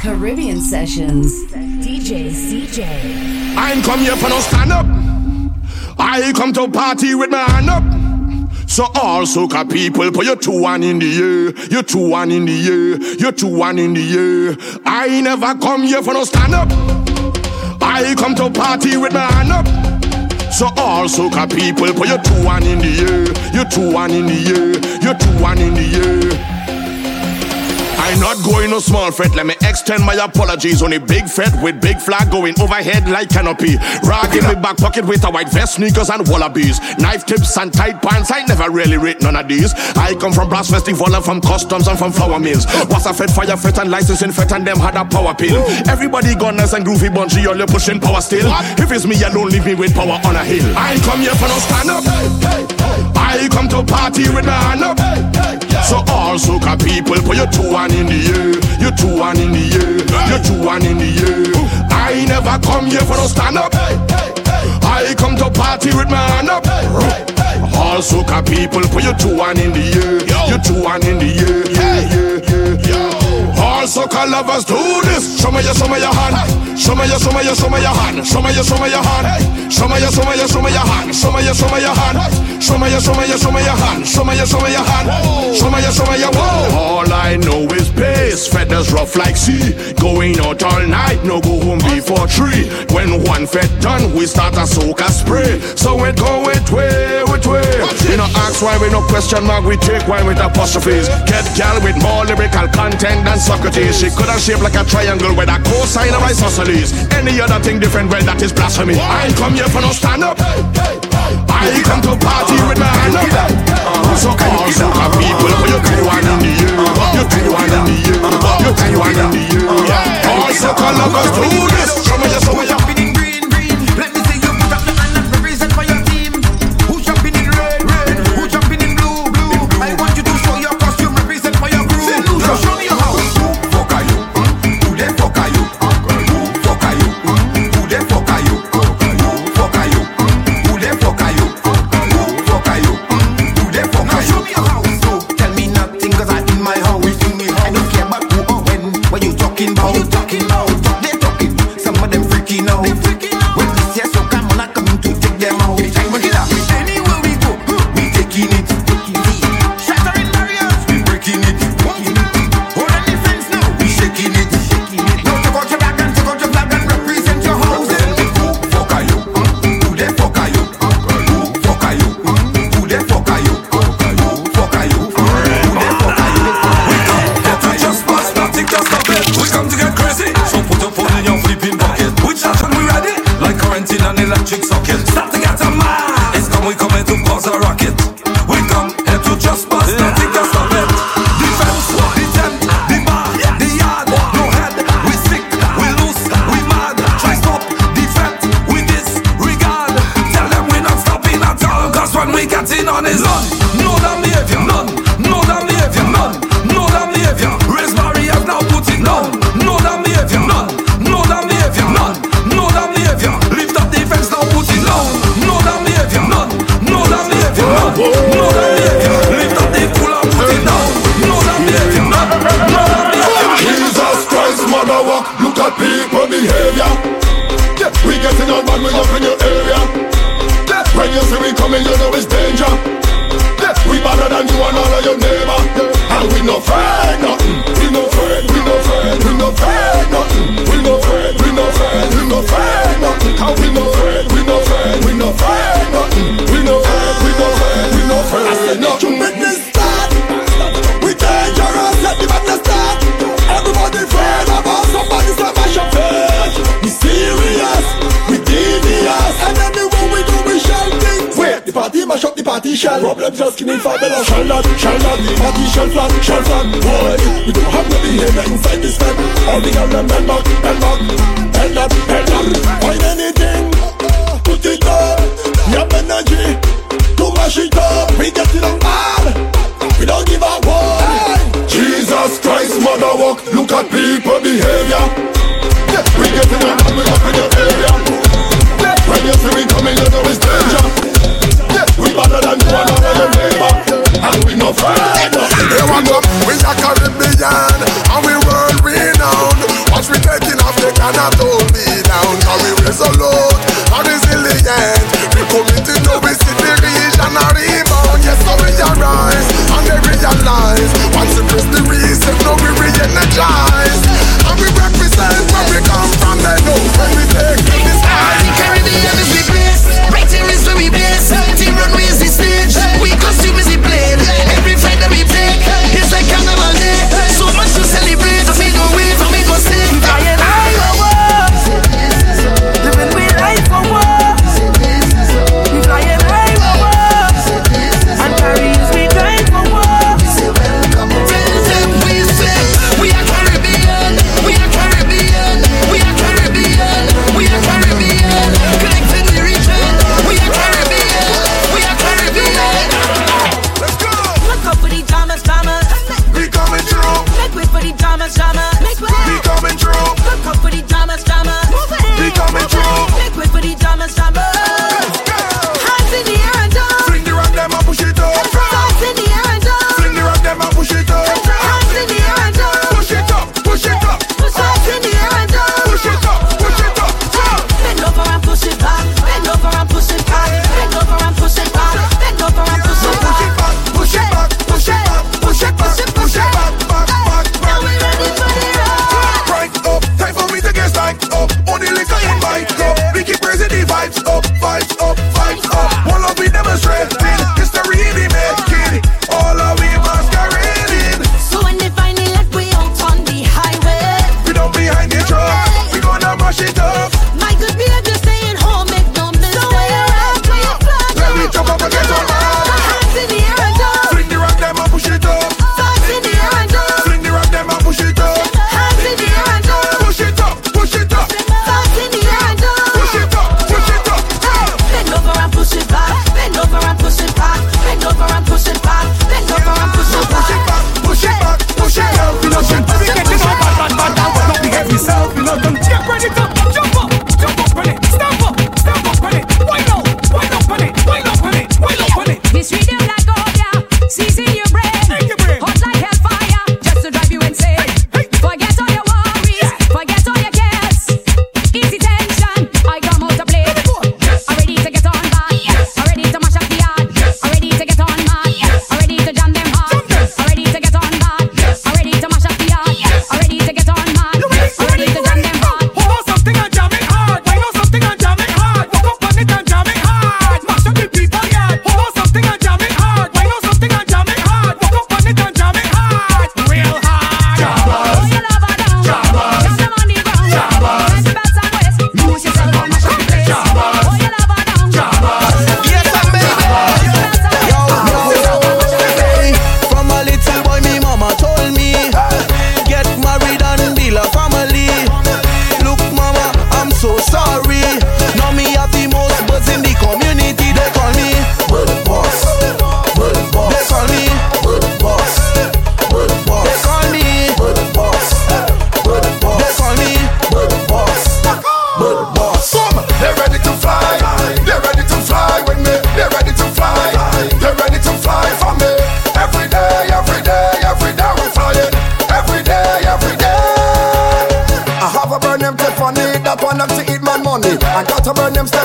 Caribbean Sessions, DJ CJ. I ain't come here for no stand up. I come to party with my hand up. So all soca people put your 2-1 in the air, your 2-1 in the air, your 2-1 in the air. I ain't never come here for no stand up. I come to party with my hand up. So all soca people put your 2-1 in the air, your 2-1 in the air, your 2-1 in the air. I'm not going no small fret, let me extend my apologies. On a big fret with big flag going overhead like canopy. Rag in my back pocket with a white vest, sneakers and wallabies. Knife tips and tight pants, I never really rate none of these. I come from brass festival and from customs and from flour mills. Was a fed, fire fed and licensing fed and them had a power pill. Everybody gone nice and groovy bungee, all you pushing power still. If it's me alone, leave me with power on a hill. I come here for no stand up. I come to party with my hand up. So all soca people put your 2-1 in the air, your 2-1 in the air, your 2-1 in the air. I never come here for no stand up. I come to party with my hand up. All soca people put your 2-1 in the air, your 2-1 in the air. All soca lovers do this. Show me your hand. Show me your hand. Show me your hand. Show me your hand. Show me your hand. Show me your hand, show me your hand, show me your whoa. All I know is pace, feathers rough like sea. Going out all night, no go home before 3. When one fet done, we start a soca spray. So it go it way, it way. We no ask why, we no question mark, we take wine with apostrophes. Get gal with more lyrical content than Socrates. She could have shaped like a triangle with a cosine or isosceles. Any other thing different, well that is blasphemy. I ain't come here for no stand up. I come to party with my hand up. So all soca people put your 2-1 in the air, your 2-1 in the air, your 2-1 in the air. All soca lovers do this. Show me your, show me your. Problems just skinny fat, but I shall not, party shall flat, boy. We don't have no behavior inside this time. All the girls them head up. Find anything, put it up. We have energy to mash it up. We get it on hard, we don't give a word. Jesus Christ, mother walk, look at people behavior. We get it on hard, we up in your area. When you see we coming, you know it's danger. We better than you another neighbor, and we no friend.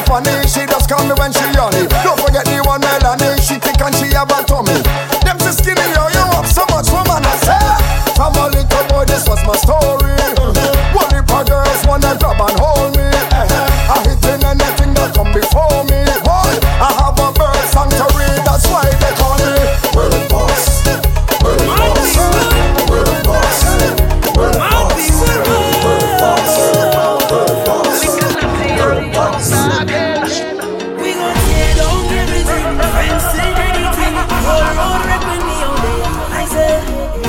funny. She just call me when she honey. Don't forget the one Melanie. She thick and she have a tummy. Them she skinny, yo, you up so much woman. I say, from a little boy, this was my story. One heap of girls wanna grab and hold me. I hit in anything that come before me. Boy, I have a bird sanctuary. That's why they call me Bird Boss. Bird Boss. Bird Boss. Bird Boss. Bird Boss. Bird Boss. Bird Boss. We gon' tear down everything. Friends say anything. Whole road wreck with me all day. I said,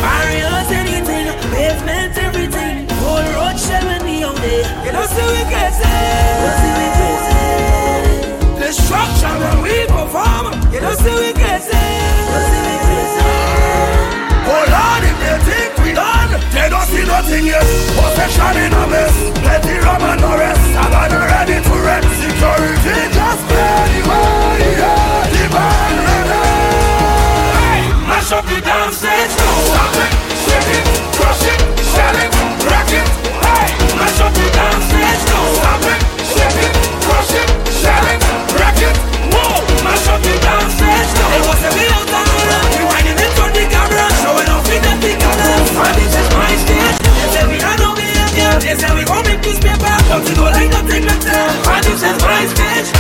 Mario's anything. Pavement everything. Whole road shell with me all day. You know, see we can say. The structure when we perform. You know, see we can say. They don't see nothing yet. Possession in a mess. Plenty rum and no rest. I'm not ready to rent. Security just play the way. Yeah, the man ready. Hey, mash up the dance stage. Stop it, shake it, crush it, shell it, wreck it. Hey, mash up the dance stage. Stop it, shake it, crush it, shell it, wreck it. Whoa, mash up the dance stage. It was a real time. You winding it on the camera, showing off in the big camera. They say we gon' make this paper, don't you go like nothing better. And this is my stage.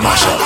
smash up.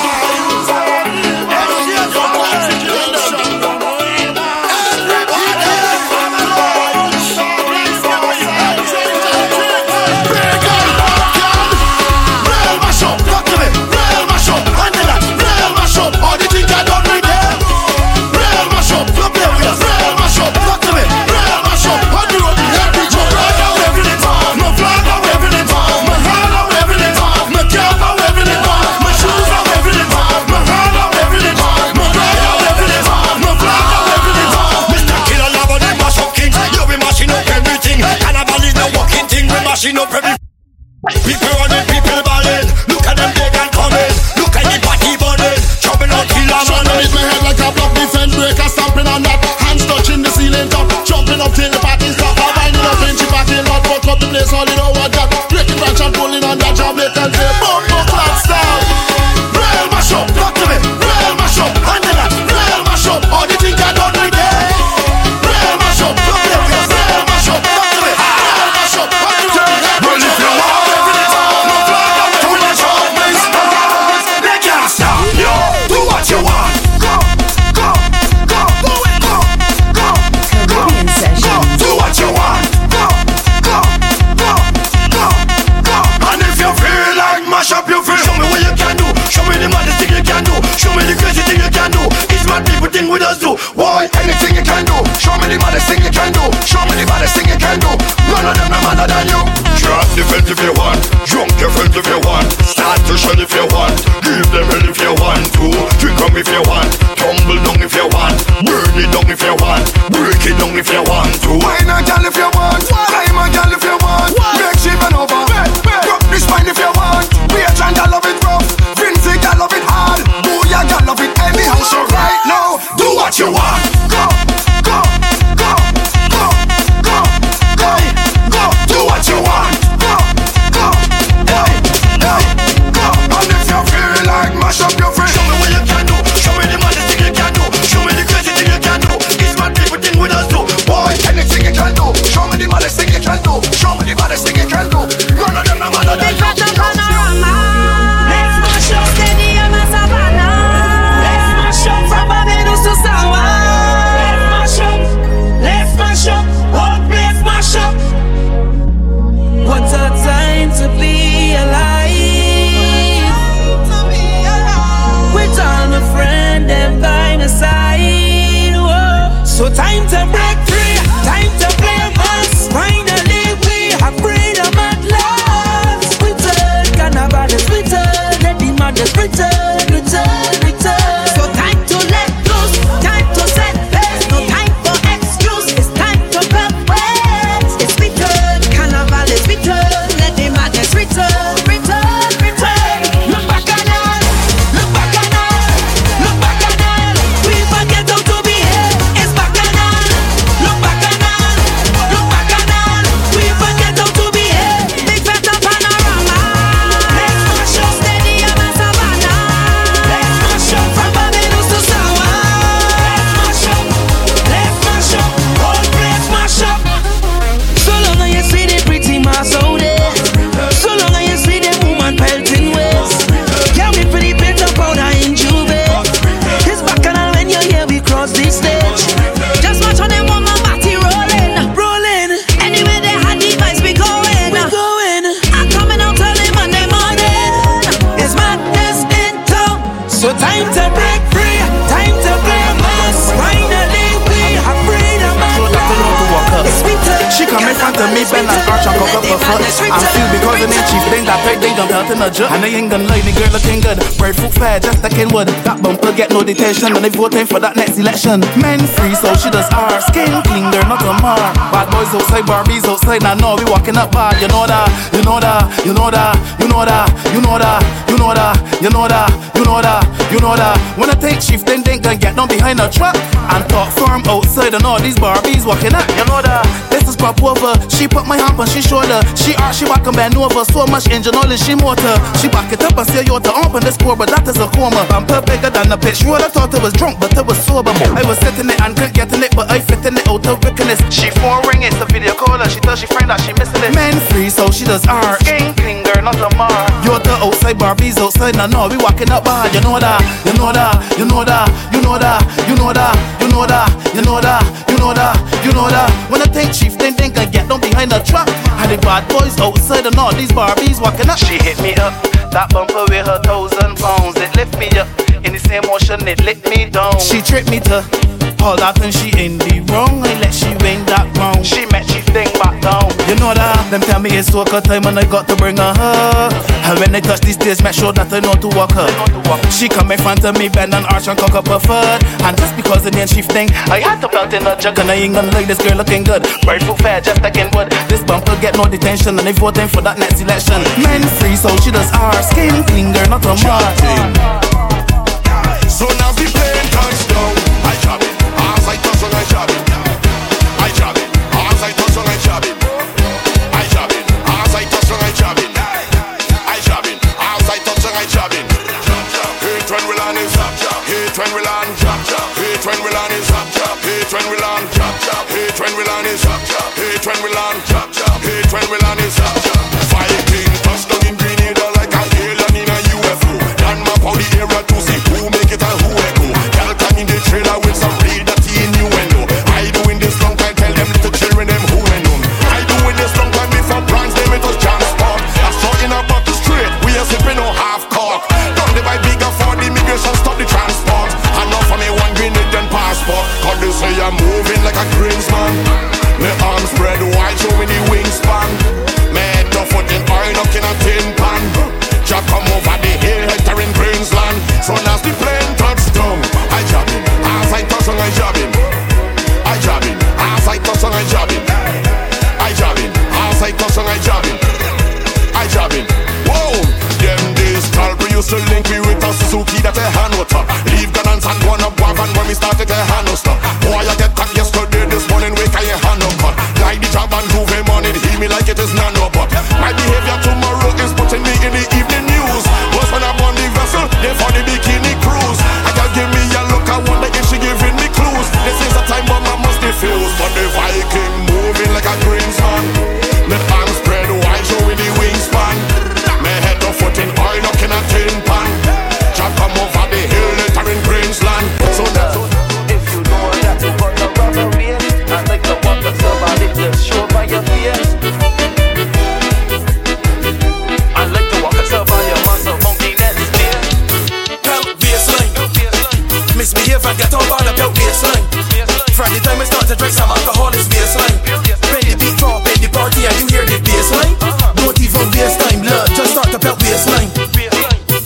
I know you ain't gonna lie, me girl looking good. Bird food fair, just like in wood. That bumper get no detention when they voting for that next election. Men free, so she does our skin clean, girl, not a mar. Bad boys outside, Barbies outside, now nah, no, we walking up bad. You know that, you know that, you know that, you know that, you know that, you know that, you know that, you know that, you know that. When I take shift, then they gonna get down behind the truck and talk firm outside, and all these Barbies walking up. You know that, this is crop over. She put my hand on she shoulder. She arch, she back and bend over. So much engine oil and she motor. She back it up and say you're the ump on this score, but that is a coma. Bumper bigger than a pitch road. I thought I was drunk, but I was sober. I was sitting it and couldn't get in it, but I fit in it out of wickedness. She phone ring, it's a video caller. She tells she friend that she missing it. Men free, so she does art. Gang clean girl, not a man. You're the outside, Barbie's outside, and now we walking up hard. You know that, you know that, you know that, you know that, you know that, you know that, you know that, you know that, you know that. When I think chief, then think I get down behind the truck. And the bad boys outside, and all these Barbies walking up. She hit me up, that bumper with her 1,000 pounds. It lift me up, in the same motion it lift me down. She tricked me to all that and she in the wrong. I let she win that round. She met she thing back down. You know that. Them tell me it's walk her time and I got to bring her up. And when I touch these days, make sure that I know to walk her. She come in front of me, bend and arch and cock up her foot. And just because the name she thing, I had to belt in her jug. And I ain't gonna like this girl looking good. Bird food fair, just like in wood. This bumper get no detention and they voting for that next election. Men free, so she does our skin clean, girl, not a mark. So now we playing touchdown. I drop it.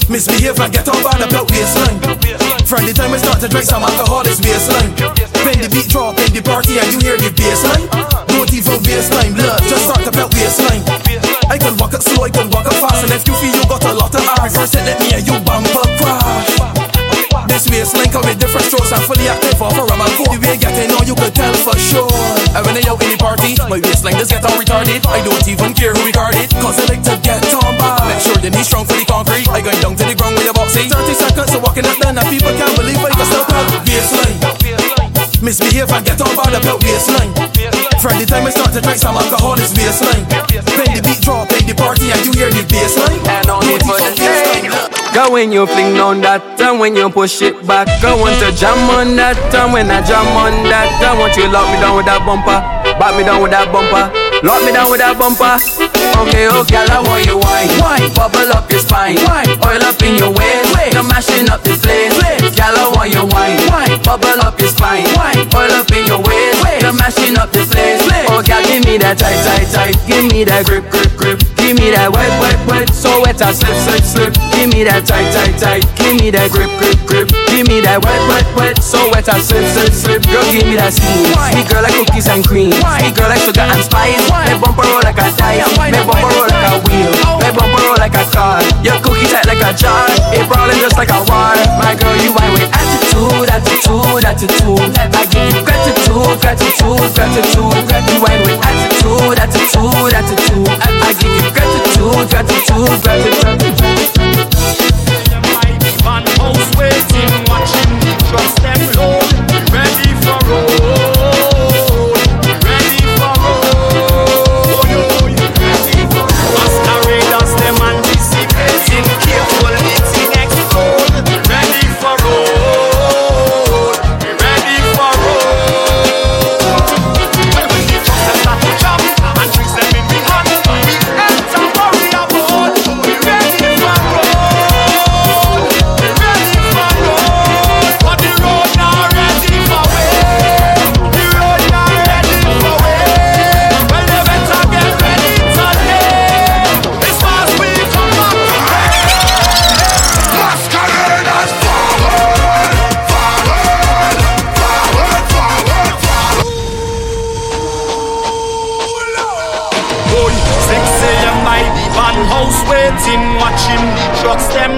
Misbehave and get off on about baseline. From the time I start to drink some alcohol, it's baseline. When the beat drop in the party and you hear the baseline, don't even waste time, blood, just start to belt baseline. I can walk up slow, I can walk up fast, and if you feel you got a lot of eyes, reverse it, let me and you bump up crash. This waistline come with different strokes, I'm fully active off a rum and coke. The way I get in on you could tell for sure. And when I out in the party, my waistline just get all retarded. I don't even care who regarded, cause I like to get on by. Make sure the knees strong for the concrete, I go down to the ground with a boxy. 30 seconds of walking up and people can't believe I can still cut baseline. Misbehave and get on by the belt baseline. From the time I start to drink some alcohol, it's baseline. Play the beat drop, play the party and you hear the baseline. And on it for the baseline. Go when you fling down that, and when you push it back. I want to jam on that, and when I jam on that, I want you to lock me down with that bumper. Back me down with that bumper. Lock me down with that bumper. Okay, oh girl, I want you wine. Wine. Bubble up your spine. Wine. Oil up in your waist. You're mashing up this place. Girl, I want you wine. Wine. Bubble up your spine. Wine. Oil up in your waist. You're mashing up this place. Oh girl, give me that tight, tight, tight. Give me that grip, grip, grip. Give me that wet, wet, wet. So wet, I slip, slip, slip. Give me that tight, tight, tight. Give me that grip, grip, grip. Give me that wet, wet, wet. So wet, I slip, slip, slip. Girl, give me that steam. Me girl like cookies and cream. Me girl like sugar and spice. Me bumper roll like a tire. Me bumper roll like a wheel. Me bumper roll like a car. Your cookie tight like a jar. It brawling just like a war. My girl, you wine with attitude, attitude, attitude. I give you gratitude, gratitude, gratitude. You wine with attitude, attitude, attitude. I give you gratitude, gratitude, gratitude. Man house waiting, watching the trucks them load. Ready for road, ready for road. Masqueraders them and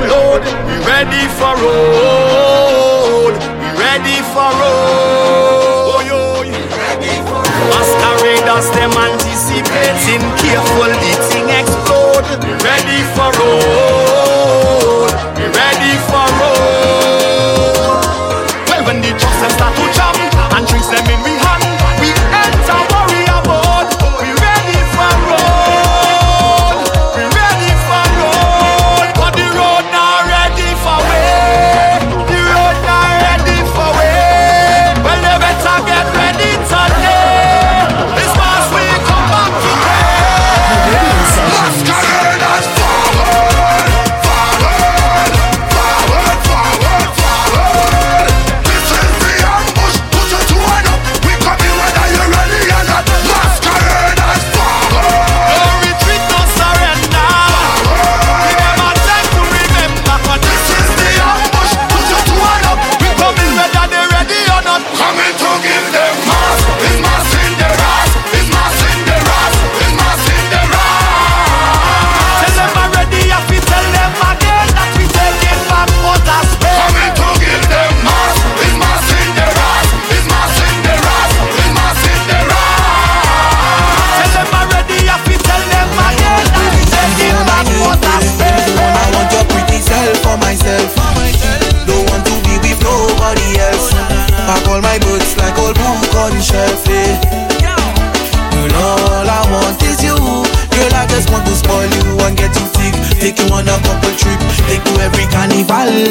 load. We ready for road. We ready for road. We ready for road. Masqueraders them anticipating, careful the thing explode. We ready for road. We ready for road. Well, when the trucks them start to jump and drinks them in me hand, we enter worry aboard. We ready for road.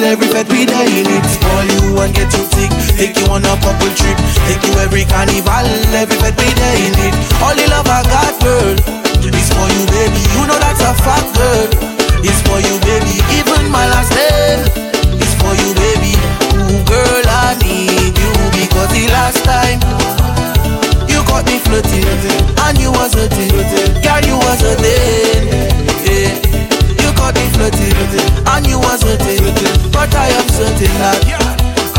Every fed we there in it. All you want get you sick. Take you on a couple trip. Take you every carnival. Every fed we there in it. All the love I got, girl, is for you, baby. You know that's a fact, girl. It's for you, baby. Even my last name is for you, baby. Ooh, girl, I need you. Because the last time you caught me flirting, and you was hurting. Girl, you was hurting. And you are certain, but I am certain that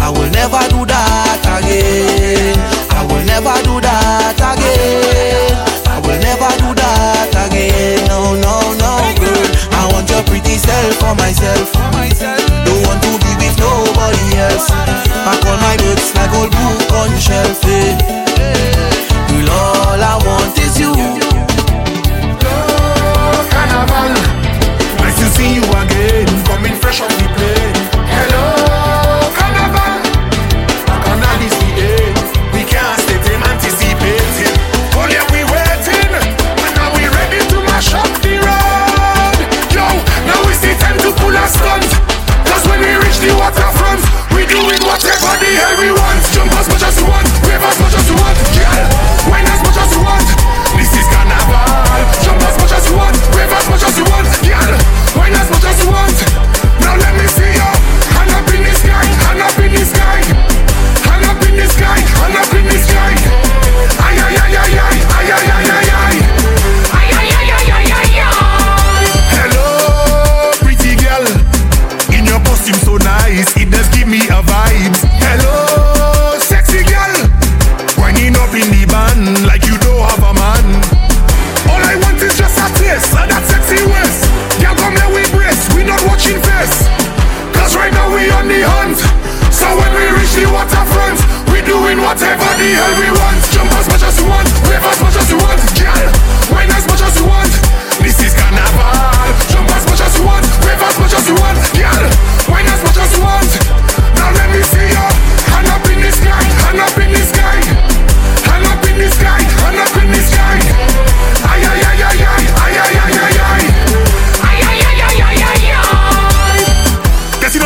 I will never do that again. I will never do that again. I will never do that again. No, no, no, girl. I want your pretty self for myself. Don't want to be with nobody else. I call my books like old book on shelf. Girl, all I want is you. Oh, carnival. To see you again, coming fresh off the plane. Hello, Carnival. I can't anticipate. We can't stay them anticipating. Only we waiting, but now we ready to mash up the road. Yo, now is the time to pull our stunts. Cause when we reach the waterfront, we doing whatever the hell we want. Jump as much as you want, wave as much as you want, girl. Wine as much as you want. This is Carnival. Jump as much as you want, wave as much as you want, girl. Wine as much as you want. Now let me see you. Hand up in the sky, hand up in the sky, hand up in the sky, hand up in the sky. Ay ay ay ay ay ay ay ay ay ay ay ay ay ay ay ay. Hello, pretty girl, in your costume so nice, it does give me a vibe. Hello, sexy girl, winding up in the band like you don't have a man. All I want is just a taste of that sexy waist. Yeah, come let we brace, we not watching face. Cause right now we on the hunt. So when we reach the waterfront, we doing whatever the hell we want. Jump as much as you want, wave as much as you want, girl. Wine as much as you want, this is Carnival. Jump as much as you want, wave as much as you want, girl. Wine as much as you want. Now let me see you. Hand up in the sky, hand up in the sky, hand up in the sky, hand up in the sky. Ay ay ay ay ay ay ay ay ay ay.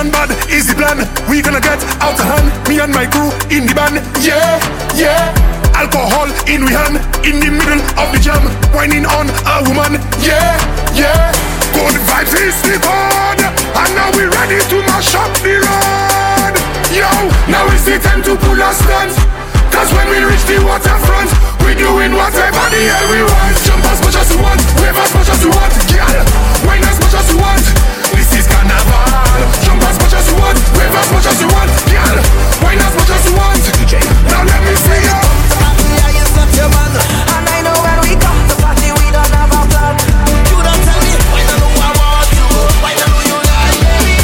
Bad is the plan, we gonna get out of hand. Me and my crew in the band, yeah, yeah. Alcohol in we hand, in the middle of the jam, whining on a woman, yeah, yeah. Good vibes is the code, and now we ready to mash up the road. Yo, now is the time to pull our stunts. Cause when we reach the waterfront, we doing whatever the hell we want. Jump as much as you want, wave as much as you want, girl. Wine as much as you want, this is Carnival. Jump as much as you want, wave as much as you want, girl. Wine as much as you want, DJ. Now let me see you. Happy I am not your man, and I know when we come to party we don't have a plan. You don't tell me, why don't you know I want you? Why don't you know you like me?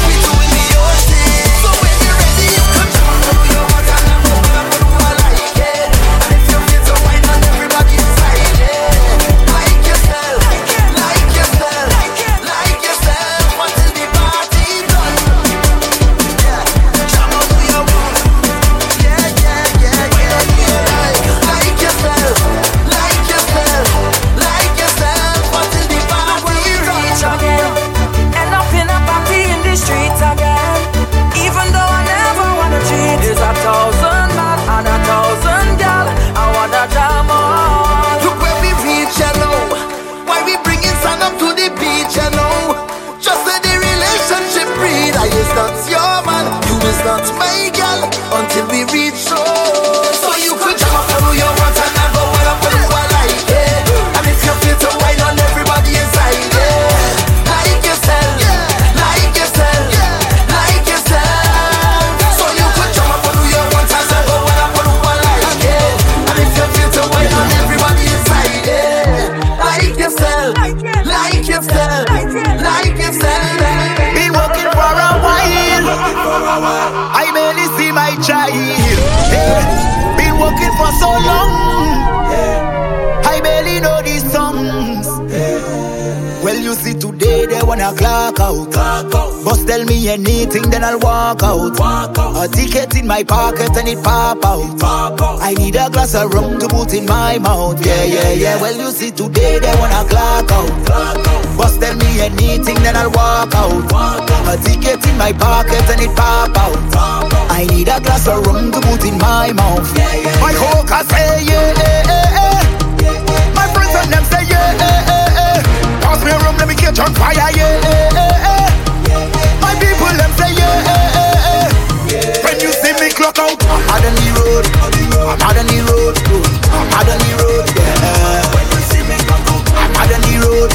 wanna clock out. Boss tell me anything, then I'll walk out. A ticket in my pocket and it pop out. I need a glass of rum to put in my mouth. Yeah, yeah, yeah. Well, you see, today they wanna clock out. Boss tell me anything, then I'll walk out. A ticket in my pocket and it pop out. I need a glass of rum to put in my mouth. My coca say yeah, yeah, yeah. My friends and them say yeah, yeah, yeah. Pass me a room, let me catch on fire, yeah, yeah, yeah. My people, them say, yeah, yeah, yeah, yeah. When you see me clock out, I'm hard on the road, I'm hard on the road, I'm hard on the road, yeah. When you see me clock out, I'm hard on the road,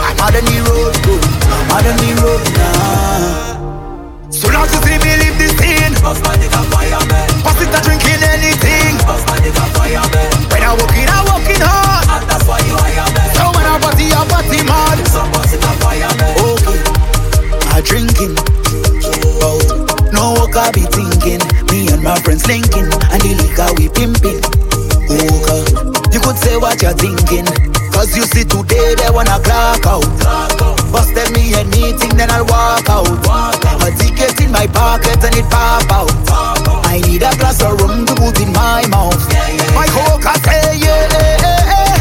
I'm hard on the road, I'm hard on the road, nah. Soon as you see me leave this scene, pass my dick on fire, man. Pass it to drinking anything, pass my dick on fire, man. When I'm walking hard, and that's why you hire me. I'm party mad. Okay, I drinking, out. No work I be thinking. Me and my friends linking, and the liquor we pimping. Okay, you could say what you're thinking, 'cause you see today they wanna clock out. Boss tell me anything, then I'll walk out. A ticket in my pocket and it pop out. I need a glass of rum to put in my mouth. My coca say yeah, yeah, yeah.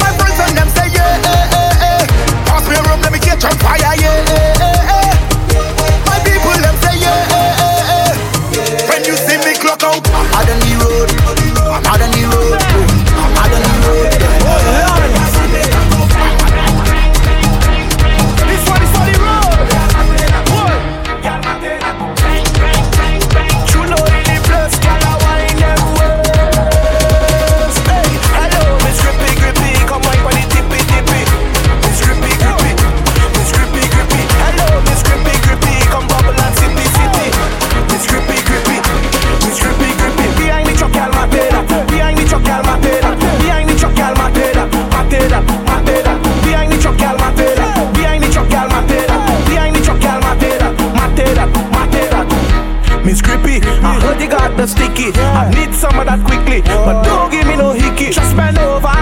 My friends and them say yeah, eh, eh, eh. Pass me a room, let me catch on fire, yeah, eh, eh, eh. My people them say yeah, eh, eh, eh. When you see me clock out, I'm hard on the road, I'm hard on the road, I'm hard on the road. This one is for the road. You know in the place, girl, I wind them ways. Hey, hello, Miss Grippy Grippy. Miss Grippy, I heard you got the sticky. I need some of that quickly, but don't give me no hickey. Just bend over.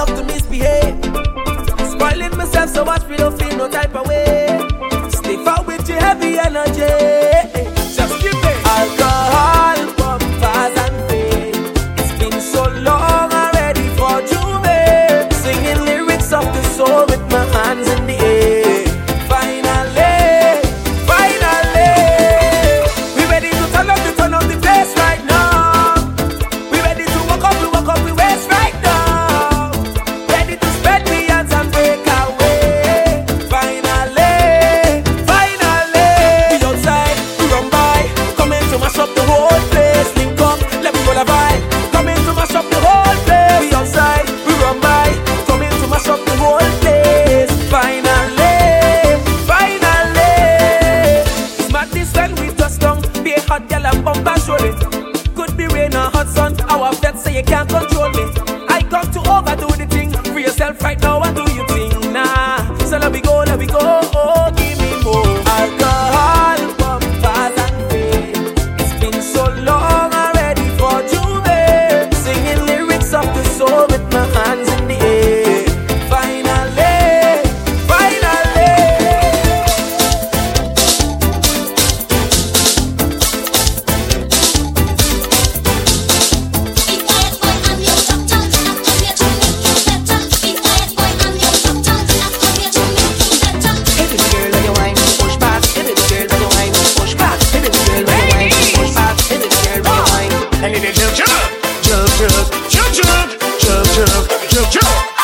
love to misbehave. Spoiling myself so much we don't feel no type of way. Stay out with your heavy energy. Just give it alcohol, bumpers and pain. It's been so long already for you, babe. Singing lyrics of the soul with my hands in the air. Finally, finally, we ready to turn up the place right now. We ready to walk up the waist right now. Ready to spread the hands and break away. Finally, finally, we outside, we run by. Coming to mash up the whole place. Link up, let me go la vibe. Coming to mash up the whole place. We outside, we run by. Coming to mash up the whole place. Finally, finally, it's madness when we just don't be a hot girl and bump and show it. Could be rain or hot sun, our vets say you can't control me. I come to overdo the thing, free yourself right now, what do you think? Nah, so let me go, oh, give me more. Alcohol, bumpers and pain. It's been so long already for you, babe. Singing lyrics of the soul with my hands in the air. Finally, finally. Hit it, girl, when you whine, push back. Hit it, girl, when you whine, push back. Hit it, girl, when you whine, push back. Hit it, girl, when you whine.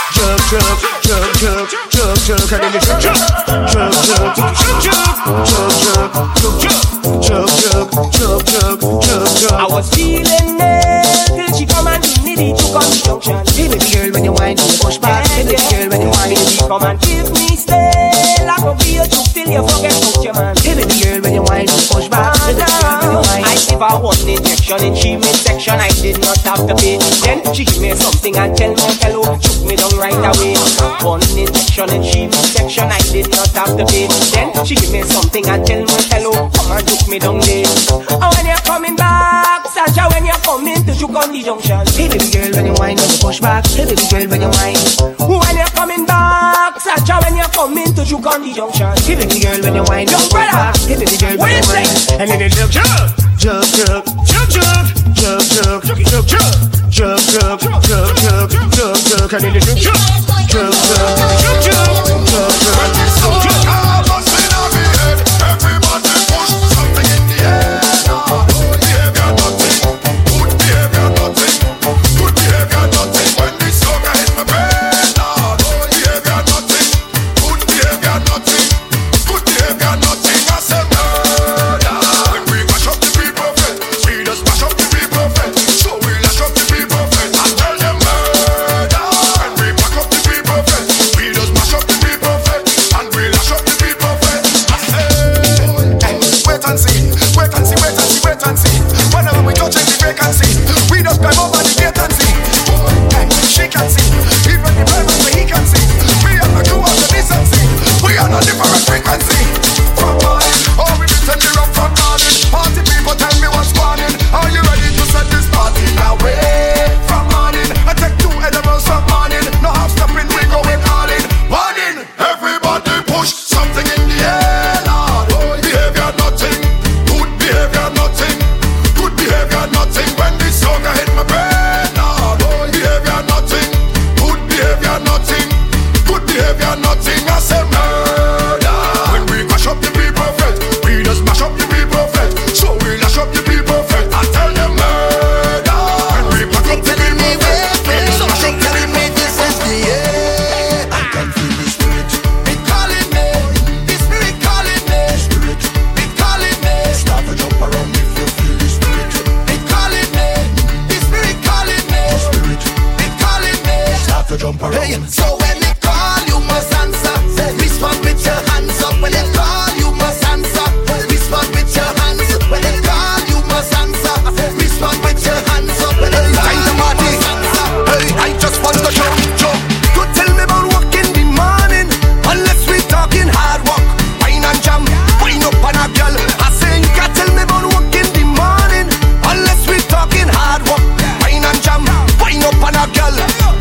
And it is jump, jump, jump, jump, jump, jump, jump, jump, jump, jump, jump, jump, jump, jump, and it is jump, jump, jump, jump, jump, jump, jump, jump, jump, jump. I was feeling it till she come and give me the juke on the junction. Hit it, girl, when you whine, push back. Hit it, girl, when you whine, come and give me stay. I go be a juke till you forget about your man. Hit it, girl, when you whine, push back. Hit it, girl, when you whine. I give her one injection and she midsection. I did not have to pay. Then she give me something and tell me hello, took me down right away. One injection and she midsection. I did not have to pay. Then she give me something and tell me hello, come and took me down there. And when you're coming back, Sasha, when you're coming to juke on the junction. Hey baby girl, when you whine, you push back. Hey baby girl, when you whine. When you're coming back, Sasha, when you're coming to juke on the junction. Hey baby girl, when you whine, you push back. Hey baby girl, when you whine. And it is jump, jump, jump, jump, jump. Jug, jug, jug, jug, jug, jug, jug, jug, jug, I need a jug, jug, jug, jug, jug, jug, jug, jug.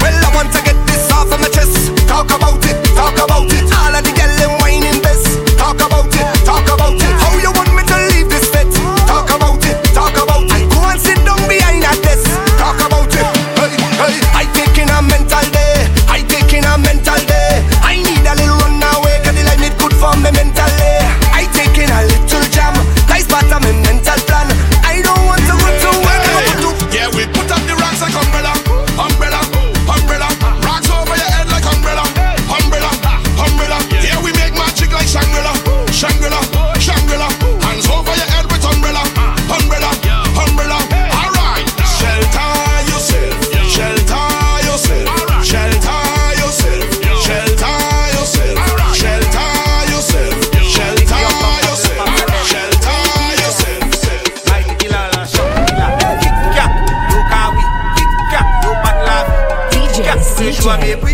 Well, I want to get this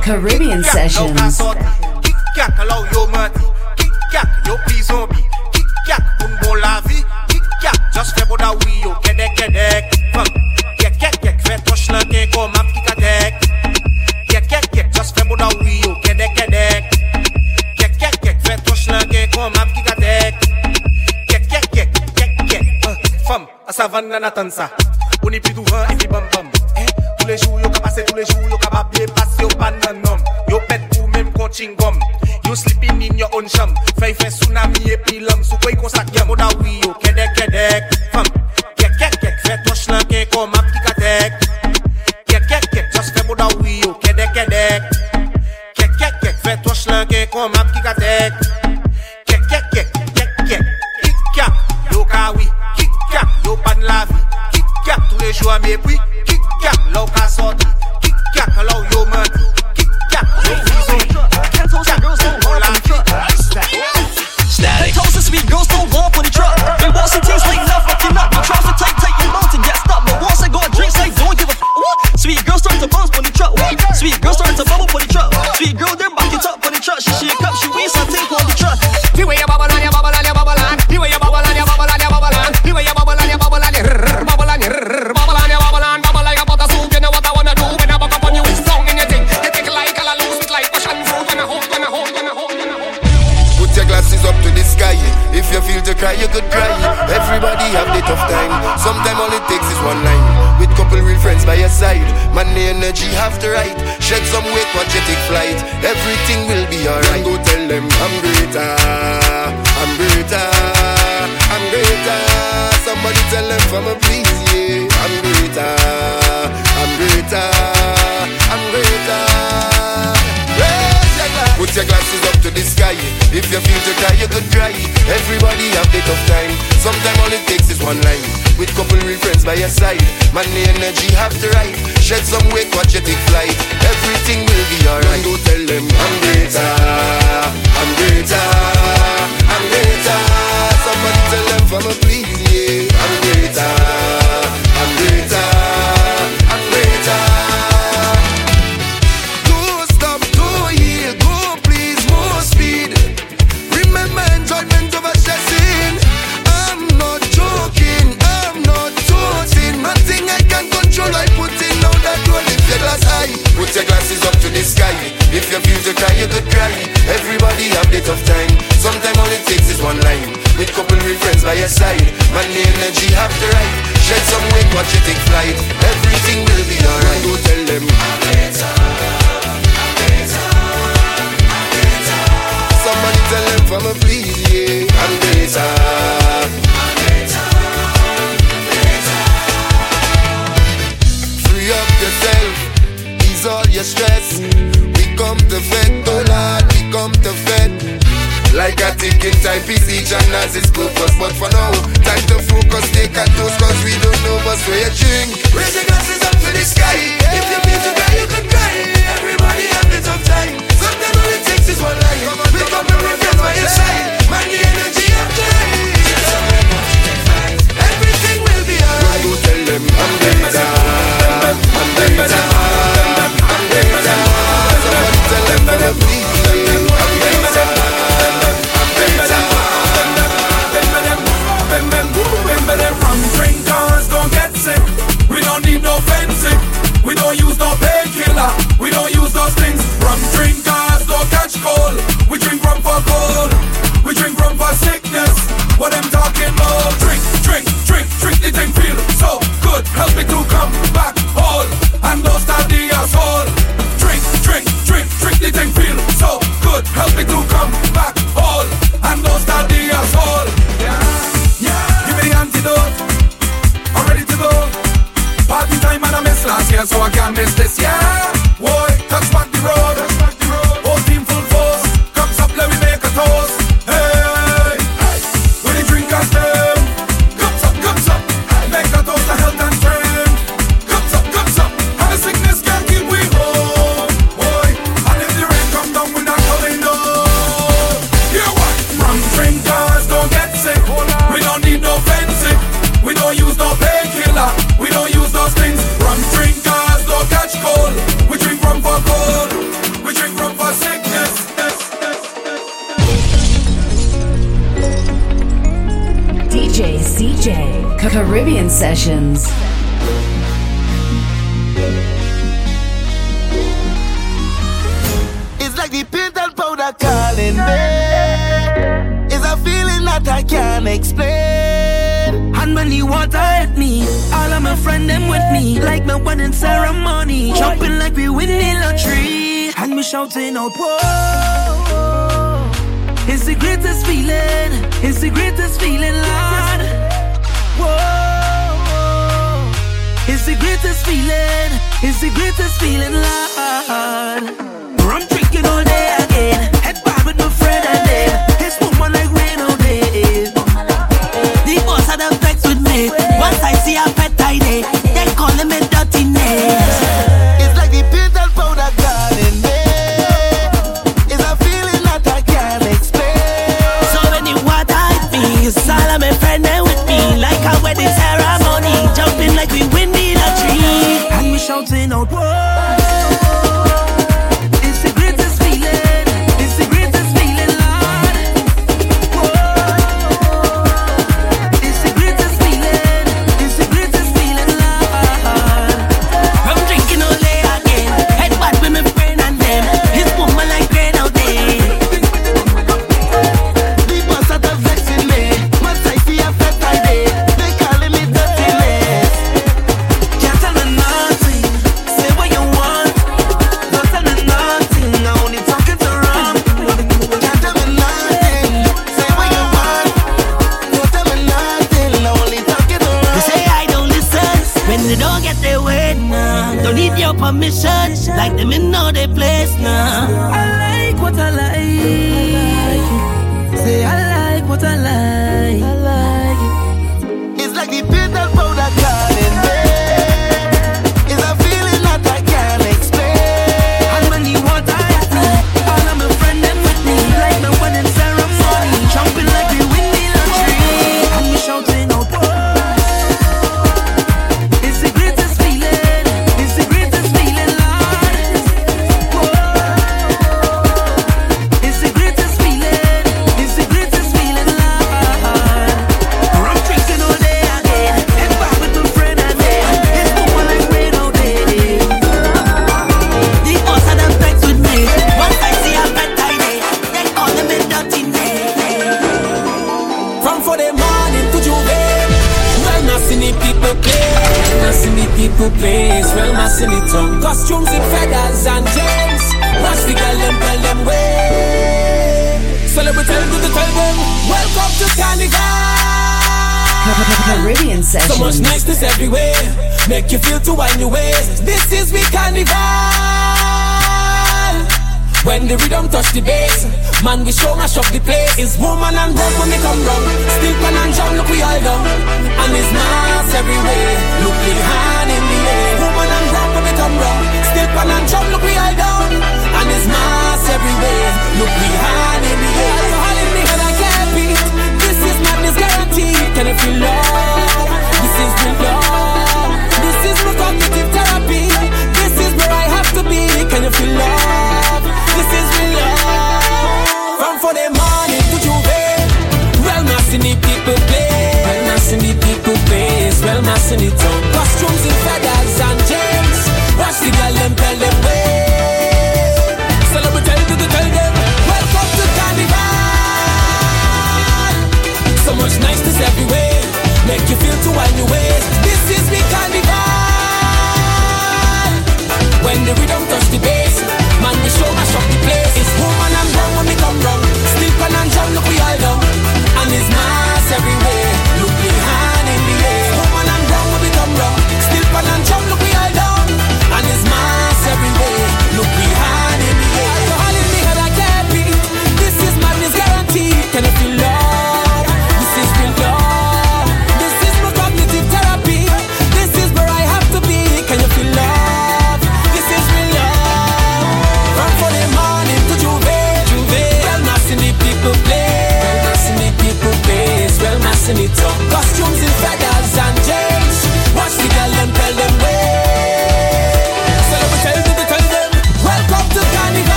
Caribbean Sessions. Savane nan attend ça. On est plus devant et puis bam bam. Tous les jours yo ka passer, tous les jours yo ka babler, passe yo pas nan nom. Yo pète ou même kon chingom. Yo sleeping in your own sham. Fay fait tsunami et puis l'homme sous quoi kon sak yam oda wi yo kedek kedek. Fam. Kek kek kek fait touche là ken comme map ki katek. Kek kek kek just fait oda wi yo kedek kedek. Kek kek kek fait touche là ken comme map ki katek. Kek kek kek kek kek. Kika yo ka wi. Yo pan la vie, kick-cack tous les jours à mes prix, kick-cack là où qu'a sorti, kick-cack là où yo menti, kick-cack yo frisonné, kick-cack yo la vie. Static. They told us we girls don't want for the truck. They want some teams like enough, fucking up. My tries to take your mouth and get stuck. But once I go and drink, they don't give a fuck. What? Sweet girls start to bounce for the truck. What? Sweet girls start to bubble for the truck. Sweet girl, they're back it up for the truck. She a cup, she weeds something for the truck. The way you bubble on, you bubble on, you bubble on. The way you bubble on, you bubble on, you bubble on. The way you bubble on, you bubble on, you bubble on, you bubble on, you bubble on. Bubble like a butter soup, you know what I wanna do. When I buck up on you, it's song in your thing. You take like a la loose, it like passion fruit. When I hold, when I hold, when I hold, when I hold. Put your glasses up to the sky. If you feel to cry, you could cry. Everybody have the tough time. Sometimes all it takes is one line. With couple real friends by your side, man, the energy have to right. Shed some weight, watch you take flight. Everything will be alright. Go tell them I'm greater, I'm greater, I'm greater. Somebody tell them for me please, yeah. I'm greater, I'm greater, I'm greater. Put your glasses up to the sky. If you feel to cry, you could cry. Everybody have a tough time. Sometimes all it takes is one line. With couple real friends by your side, man, the energy have to ride. Shed some weight, watch you take flight. Everything will be alright. Go tell them I'm greater, I'm greater, I'm greater. Somebody tell them for me please, yeah. I'm greater, I'm greater, I'm greater. Go stop, go heal, go please, more speed. Remember enjoyment of a chasing. I'm not joking, I'm not toting. Nothing I can control, I put in now that you lift your glass high. Put your glasses up to the sky. If you feel to cry, you could cry. Everybody have a tough time. Sometimes all it takes is one line. With couple real friends by your side, man, the energy have to ride. Shed some weight, watch you take flight. Everything will be alright. Go tell them I'm better, I'm better, I'm better. Somebody tell them for me please, yeah. I'm better, I'm better, I'm better. Free up yourself, ease all your stress. We come to fed, oh Lord, we come to fed. Like a ticking time piece, each and has its purpose. But for now, time to focus, take a toast, cause we don't know what's waiting. Raise your glasses up to the sky. If you feel to cry, you can cry. Everybody have a tough time. Sometimes all it takes is one line. Pick up your friends by your side. Man, the energy of time. Everything will be alright. Go tell them I'm better, I'm better, I'm better. Somebody tell them that I'm better, I'm better. Rum drinkers don't get sick. We don't need no fencing. We don't use no painkiller. We don't Caribbean Sessions. It's like the paint and powder calling me. It's a feeling that I can't explain. And when the water hit me, all of my friends them with me, like my wedding ceremony, jumping like we win the lottery, and me shouting out, whoa! It's the greatest feeling. It's the greatest feeling, Lord. Whoa! It's the greatest feeling. It's the greatest feeling, Lord. Rum drinking all day again. Head back with my friend and then it's woman like rain all day. The boss had a vex with me. Once I see a pet tie day, they calling me dirty name. Man, we show mash up the place. It's woman and rock when they come round. Stink man and jam, look we all down. And it's mass everywhere. Look the hand in the air. Woman and rock when they come round. Stink man and jam, look we all down. And it's mass everywhere. Look the hand in the air. Alcohol in the head, I can't beat. This is madness guaranteed. Can you feel love? This is the love. This is my cognitive therapy. This is where I have to be. Can you feel love? This is real love. For the morning to Juve, well massing the people play, well massing the people face, well massing the town. Costumes in feathers and gems, watch the girl and tell them way. So let me tell them, welcome to Carnival. So much niceness everywhere, make you feel to wind your waist. This is me Carnival. When the rhythm touch the bass, man we show mash up the place. It's woman and rock when we come round. Sleepin' and jam, look we all down. And it's mass everywhere. Look behind in the air. Woman and rock when we come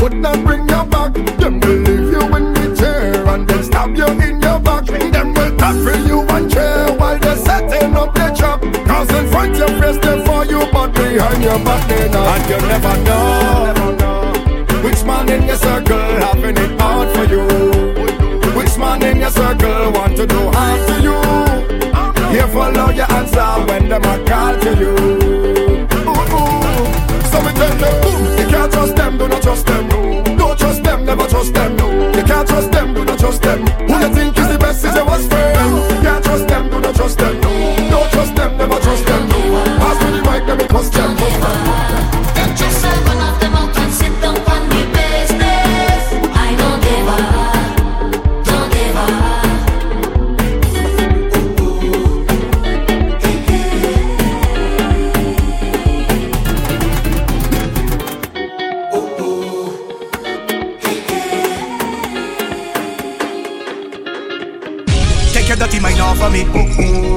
would not bring you back. Them will leave you in the chair and then stab you in your back. Them will tackle you and chair while they're setting up their trap. Cause in front your face they for you, but behind your back they not. And you never know which man in your circle having it out for you. Which man in your circle want to do hard to you. You follow your answer when them a call to you. You can't trust them, do not trust them. Don't trust them, never trust them. You can't trust them, do not trust them. Who you think is the best is your worst friend. You can't trust them, do not trust them. Don't trust them, never trust them. Pass me the mic, let me trust them. Get yourself one of them out and sit down on the business. I don't give up, don't give for me.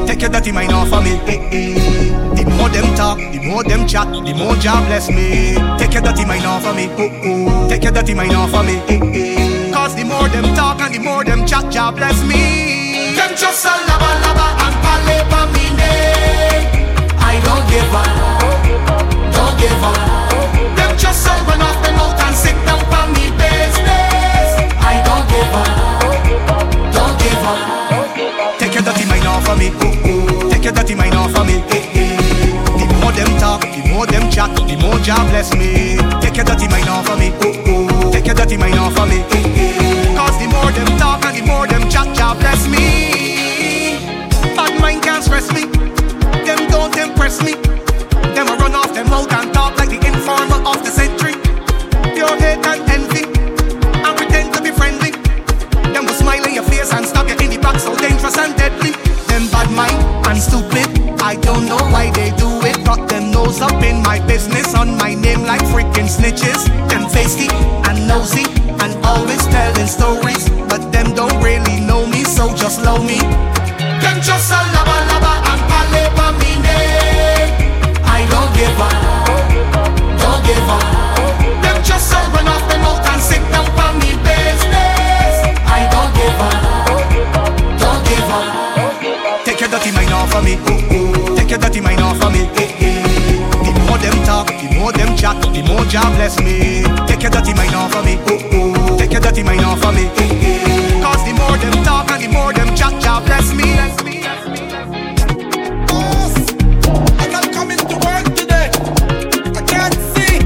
Take your dirty mind off of me. The more them talk, the more them chat, the more job bless me. Take your dirty mind off of me. Take your dirty mind off of me. Cause the more them talk and the more them chat, job bless me. Them just a laba laba and paleba me neck. I don't give up, don't give up. Them just a run off the mouth and sit down for me business. I don't give up, don't give up. Take your dirty mind off of me. Take your dirty mind off of me. The more them talk, the more them chat, the more job bless me. Take your dirty mind off of me. Take your dirty mind off of me. Cause the more them talk and the more them chat, job bless me. Bad mind can't stress me. Them don't impress me. Them a run off them mouth and talk like the informer of the century. Pure hate and envy and pretend to be friendly. Them will smile in your face and stab you in the back so dangerous and deadly. Them bad mind and stupid, I don't know why they do it. Got them nose up in my business, on my name like freaking snitches. Them feisty and nosy and always telling stories, but them don't really know me, so just love me. Them just a laba laba and paleba me neck. I don't give up, don't give up. Them just a run off the mouth and sit down for me business. I don't give up, don't give up. Take your dirty mind off of me. Take your dirty mind off of me. The more them talk, the more them chat, the more job bless me. Take your dirty mind off of me. Take your dirty mind off of me. Cause the more them talk and the more them chat, job bless me. Boss, I'm not coming to work today. I can't see.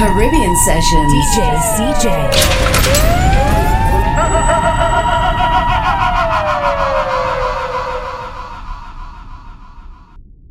Caribbean Sessions. DJ CJ.